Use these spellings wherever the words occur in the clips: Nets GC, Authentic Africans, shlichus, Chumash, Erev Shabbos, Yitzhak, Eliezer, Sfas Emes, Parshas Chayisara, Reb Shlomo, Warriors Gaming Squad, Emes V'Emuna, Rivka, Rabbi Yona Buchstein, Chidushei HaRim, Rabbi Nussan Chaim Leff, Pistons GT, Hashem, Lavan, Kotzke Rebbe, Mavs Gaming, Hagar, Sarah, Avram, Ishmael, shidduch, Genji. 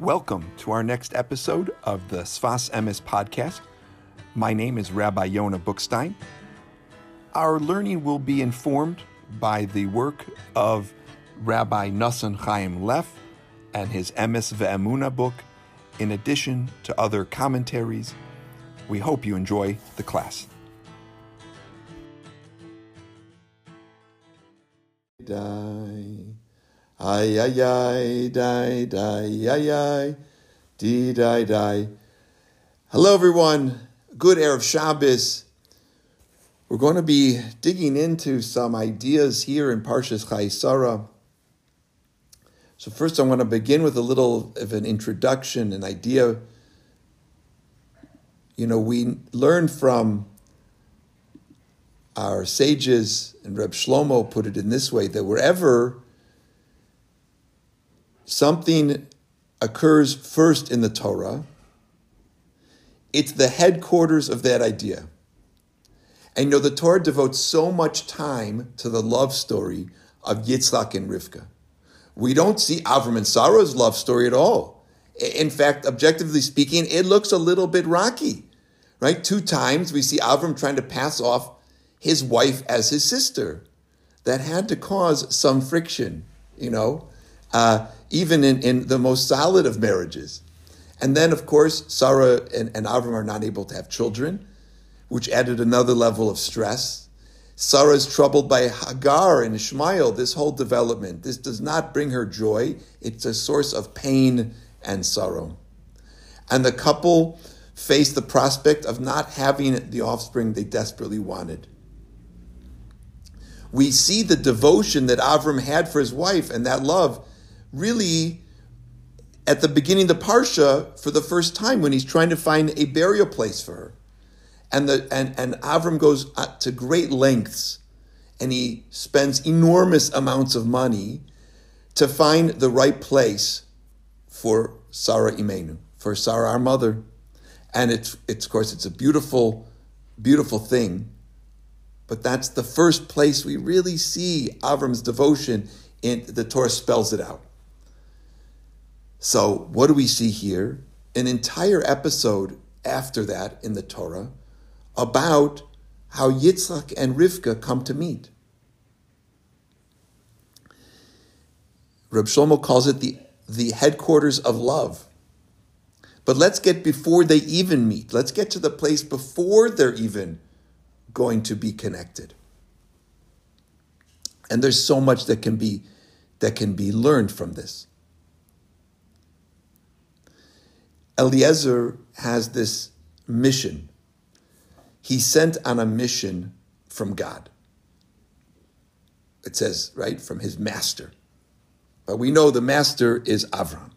Welcome to our next episode of the Sfas Emes podcast. My name is Rabbi Yona Buchstein. Our learning will be informed by the work of Rabbi Nussan Chaim Leff and his Emes V'Emuna book, in addition to other commentaries. We hope you enjoy the class. Ay ay ay die die ay ay di die die. Hello everyone. Good Erev Shabbos. We're going to be digging into some ideas here in Parshas Chayisara. So first, I want to begin with a little of an introduction, an idea. You know, we learn from our sages, and Reb Shlomo put it in this way, that wherever something occurs first in the Torah, it's the headquarters of that idea. And you know, the Torah devotes so much time to the love story of Yitzhak and Rivka. We don't see Avram and Sarah's love story at all. In fact, objectively speaking, it looks a little bit rocky, right? 2 times we see Avram trying to pass off his wife as his sister. That had to cause some friction, you know? Even in the most solid of marriages. And then, of course, Sarah and Avram are not able to have children, which added another level of stress. Sarah is troubled by Hagar and Ishmael, this whole development. This does not bring her joy. It's a source of pain and sorrow. And the couple face the prospect of not having the offspring they desperately wanted. We see the devotion that Avram had for his wife and that love really at the beginning of the Parsha for the first time when he's trying to find a burial place for her. And Avram goes to great lengths and he spends enormous amounts of money to find the right place for Sarah Imenu, for Sarah, our mother. And it's of course, it's a beautiful, beautiful thing. But that's the first place we really see Avram's devotion, and the Torah spells it out. So what do we see here? An entire episode after that in the Torah about how Yitzhak and Rivka come to meet. Reb Shlomo calls it the headquarters of love. But let's get before they even meet. Let's get to the place before they're even going to be connected. And there's so much that can be learned from this. Eliezer has this mission. He's sent on a mission from God. It says, right, from his master. But we know the master is Avram.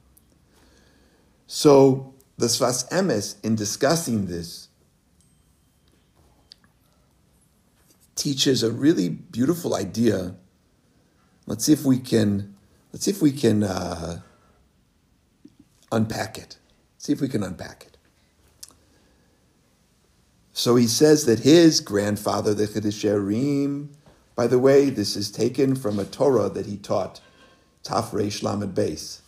So the Sfas Emes, in discussing this, teaches a really beautiful idea. Let's see if we can unpack it. See if we can unpack it. So he says that his grandfather, the Chidushei HaRim, by the way, this is taken from a Torah that he taught, Taf Reish Lamed Beis.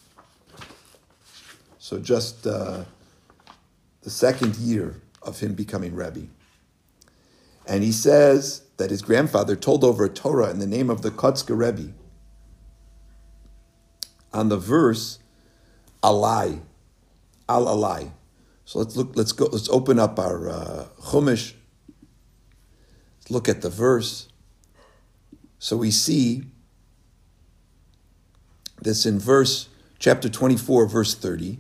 So just the 2nd year of him becoming Rebbe. And he says that his grandfather told over a Torah in the name of the Kotzke Rebbe on the verse Alai, Al Alai. So let's open up our Chumash. Let's look at the verse. So we see this in chapter 24, verse 30.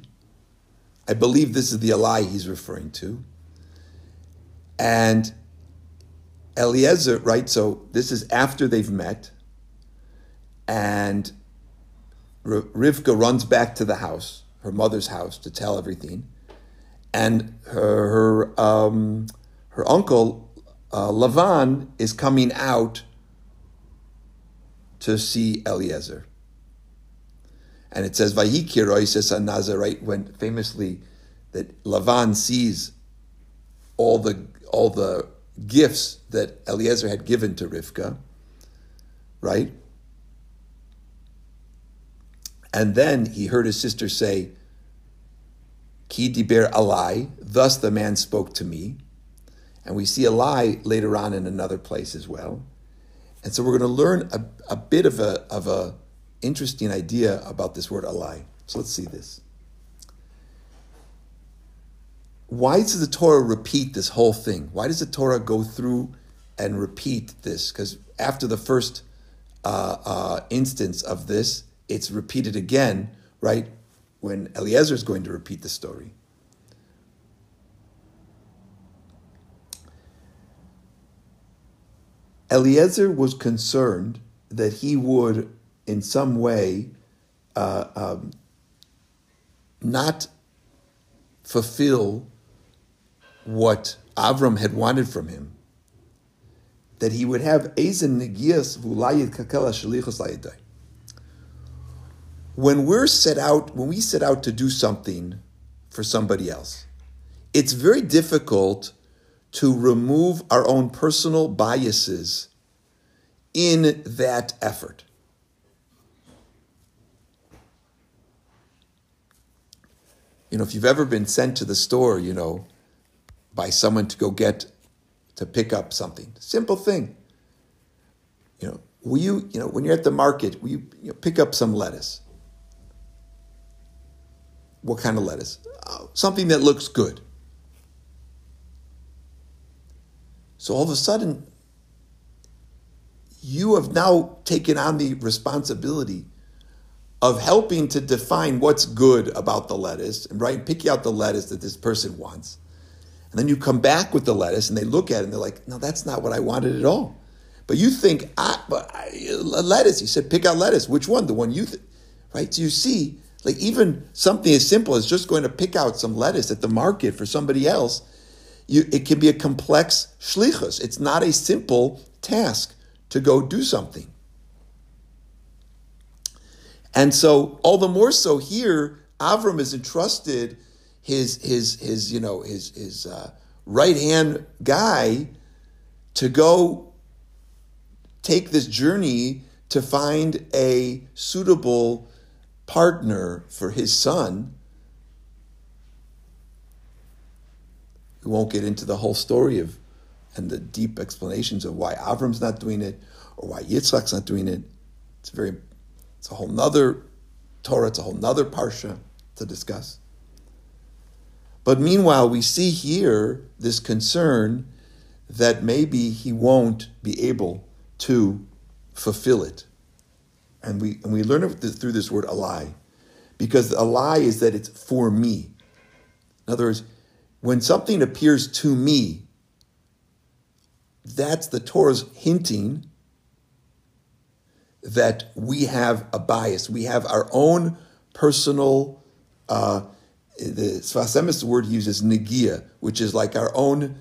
I believe this is the Alai he's referring to. And Eliezer, right, so this is after they've met, and Rivka runs back to the house, her mother's house, to tell everything, and her uncle, Lavan, is coming out to see Eliezer. And it says, Vayikir Oises HaNazarite, when famously that Lavan sees all the gifts that Eliezer had given to Rivka, right? And then he heard his sister say, Ki diber alai, thus the man spoke to me. And we see alai later on in another place as well. And so we're going to learn a bit of an interesting idea about this word alai. So let's see this. Why does the Torah repeat this whole thing? Why does the Torah go through and repeat this? Because after the first instance of this, it's repeated again, right? When Eliezer is going to repeat the story. Eliezer was concerned that he would, in some way, not fulfill what Avram had wanted from him. That he would have ezen negias v'ulayid kakel hashlichus layaday. When we set out to do something for somebody else, it's very difficult to remove our own personal biases in that effort. You know, if you've ever been sent to the store, you know, by someone to pick up something, simple thing. You know, when you're at the market, will you pick up some lettuce? What kind of lettuce? Oh, something that looks good. So all of a sudden, you have now taken on the responsibility of helping to define what's good about the lettuce, and right, picking out the lettuce that this person wants. And then you come back with the lettuce, and they look at it, and they're like, no, that's not what I wanted at all. But you think, lettuce, you said pick out lettuce. Which one? The one you think, right? So you see, like even something as simple as just going to pick out some lettuce at the market for somebody else, it can be a complex shlichus. It's not a simple task to go do something. And so, all the more so here, Avram is entrusted his right hand guy to go take this journey to find a suitable partner for his son. We won't get into the whole story and the deep explanations of why Avram's not doing it or why Yitzhak's not doing it. It's a whole nother Torah, it's a whole nother Parsha to discuss. But meanwhile, we see here this concern that maybe he won't be able to fulfill it. And we learn it through this word alai, because alai is that it's for me. In other words, when something appears to me, that's the Torah's hinting that we have a bias. We have our own personal, the Sfas Emes word he uses, negia, which is like our own,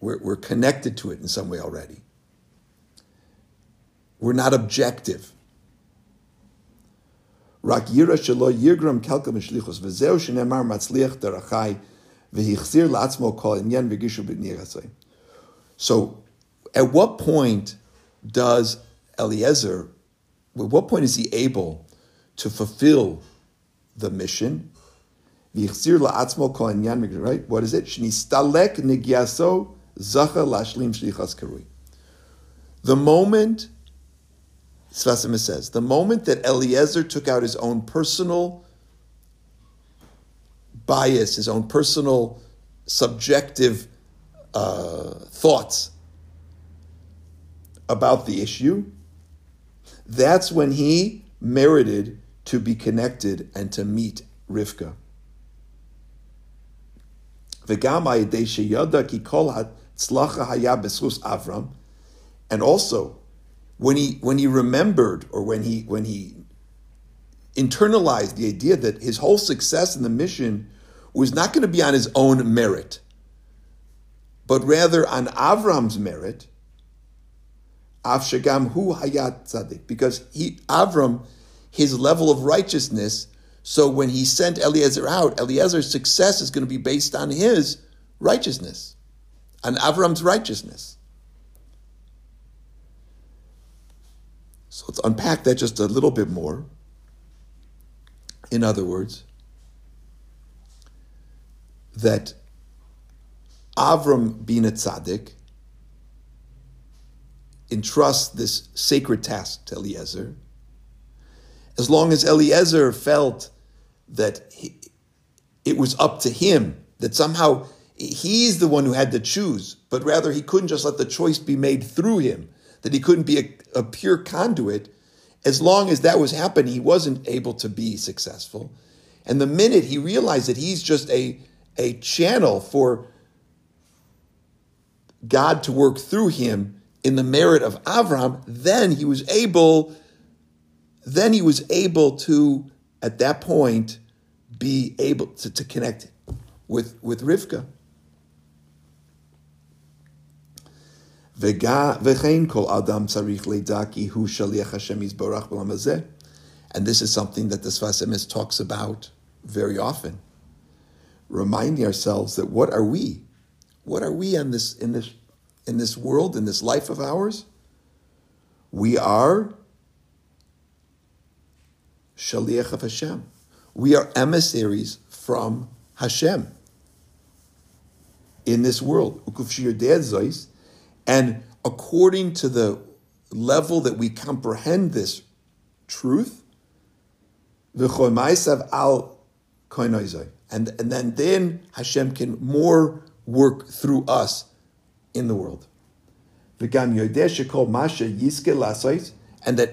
we're connected to it in some way already. We're not objective. Rak yira shelo yigram kelka mishlichos v'zeu shenemar matzliach derachai v'hichzir la'atzmo kol inyan v'gishu b'nirasei. So, at what point does Eliezer? At what point is he able to fulfill the mission? V'hichzir la'atzmo kol inyan v'gishu. Right? What is it? Shnistalek negiaso zacha lashlim shlichas karui. The moment. Sfas Emes says, the moment that Eliezer took out his own personal bias, his own personal subjective thoughts about the issue, that's when he merited to be connected and to meet Rivka. And also, when he remembered, or when he internalized the idea that his whole success in the mission was not going to be on his own merit, but rather on Avram's merit, Avshagam hu hayat tzadik, because Avram, his level of righteousness, so when he sent Eliezer out, Eliezer's success is going to be based on his righteousness, on Avram's righteousness. So let's unpack that just a little bit more. In other words, that Avram, being a tzaddik, entrusts this sacred task to Eliezer. As long as Eliezer felt that it was up to him, that somehow he's the one who had to choose, but rather he couldn't just let the choice be made through him, that he couldn't be a pure conduit. As long as that was happening, he wasn't able to be successful. And the minute he realized that he's just a channel for God to work through him in the merit of Avram, then he was able to, at that point, be able to connect with Rivka. And this is something that the Sfas Emes talks about very often, reminding ourselves that what are we? What are we in this world, in this life of ours? We are Shaliach of Hashem. We are emissaries from Hashem in this world. And according to the level that we comprehend this truth, and then Hashem can more work through us in the world. And that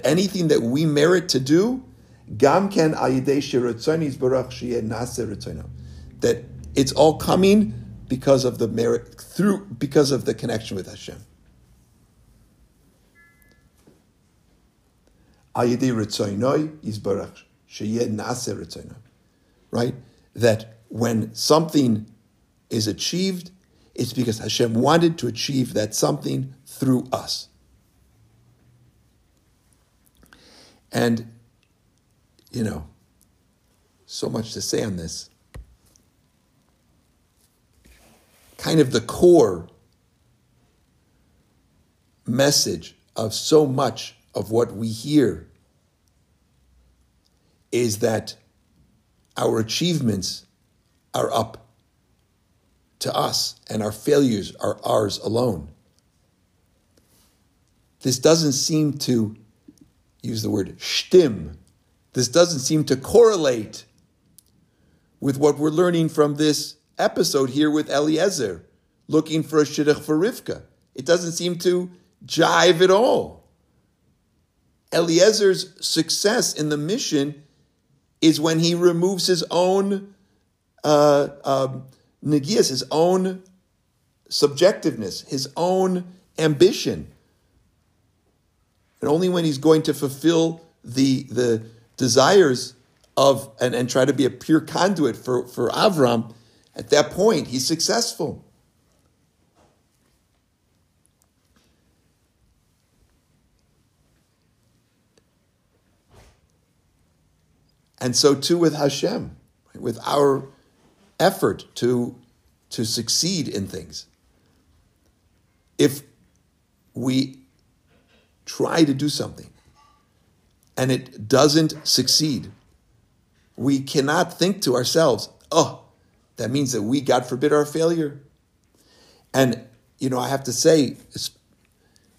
anything that we merit to do, that it's all coming because of the merit because of the connection with Hashem. Right? That when something is achieved, it's because Hashem wanted to achieve that something through us. And, so much to say on this. Kind of the core message of so much of what we hear is that our achievements are up to us and our failures are ours alone. This doesn't seem to, use the word shtim, this doesn't seem to correlate with what we're learning from this episode here with Eliezer, looking for a shidduch for Rivka. It doesn't seem to jive at all. Eliezer's success in the mission is when he removes his own negias, his own subjectiveness, his own ambition. And only when he's going to fulfill the desires of and try to be a pure conduit for Avram, at that point, he's successful. And so too with Hashem, with our effort to succeed in things. If we try to do something and it doesn't succeed, we cannot think to ourselves, that means that we, God forbid, are a failure. And, I have to say,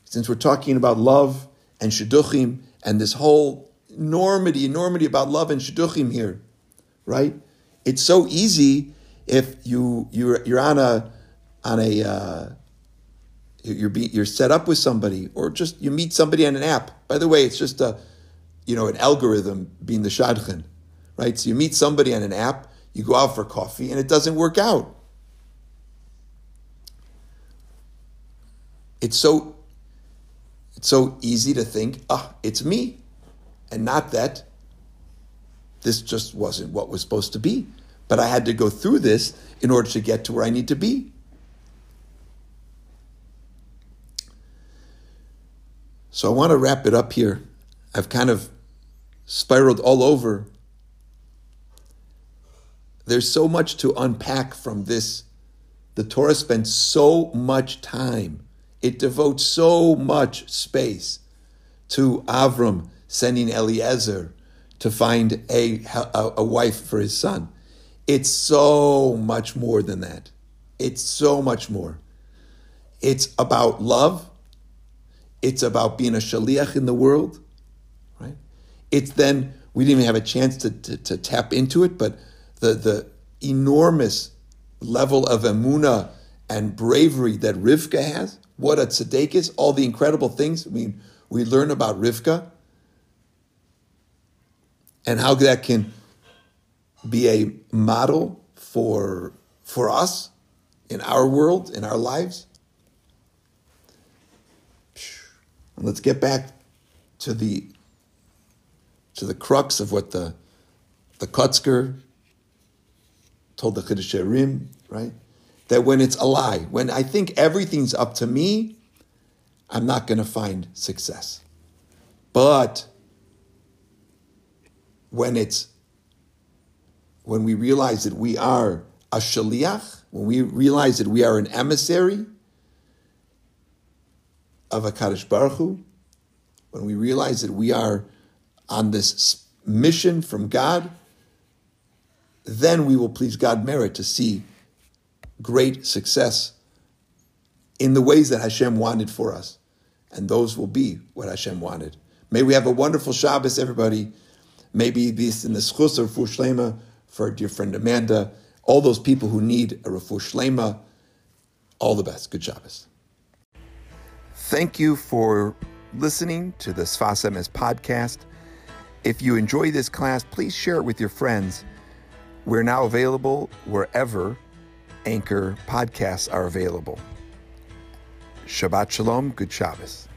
since we're talking about love and shidduchim and this whole enormity about love and shidduchim here, right? It's so easy if you're you're set up with somebody, or just you meet somebody on an app. By the way, it's just an algorithm being the shadchan, right? So you meet somebody on an app, you go out for coffee, and it doesn't work out. It's so easy to think, it's me, and not that this just wasn't what was supposed to be, but I had to go through this in order to get to where I need to be. So I want to wrap it up here. I've kind of spiraled all over. There's so much to unpack from this. The Torah spends so much time. It devotes so much space to Avram sending Eliezer to find a wife for his son. It's so much more than that. It's so much more. It's about love. It's about being a shaliach in the world, right? It's then, we didn't even have a chance to tap into it, but the enormous level of emunah and bravery that Rivka has, what a tzedek is, all the incredible things. I mean, we learn about Rivka and how that can be a model for us in our world, in our lives. And let's get back to the crux of what the Kotzker told the Chidushei HaRim, right? That when it's a lie, when I think everything's up to me, I'm not going to find success. But when we realize that we are a shaliach, when we realize that we are an emissary of HaKadosh Baruch Hu, when we realize that we are on this mission from God, then we will please God merit to see great success in the ways that Hashem wanted for us. And those will be what Hashem wanted. May we have a wonderful Shabbos, everybody. Maybe this in the Schus or Refuah Shlema for our dear friend Amanda, all those people who need a Refuah Shlema, all the best. Good Shabbos. Thank you for listening to the Sfas Emes podcast. If you enjoy this class, please share it with your friends. We're now available wherever Anchor podcasts are available. Shabbat Shalom. Good Shabbos.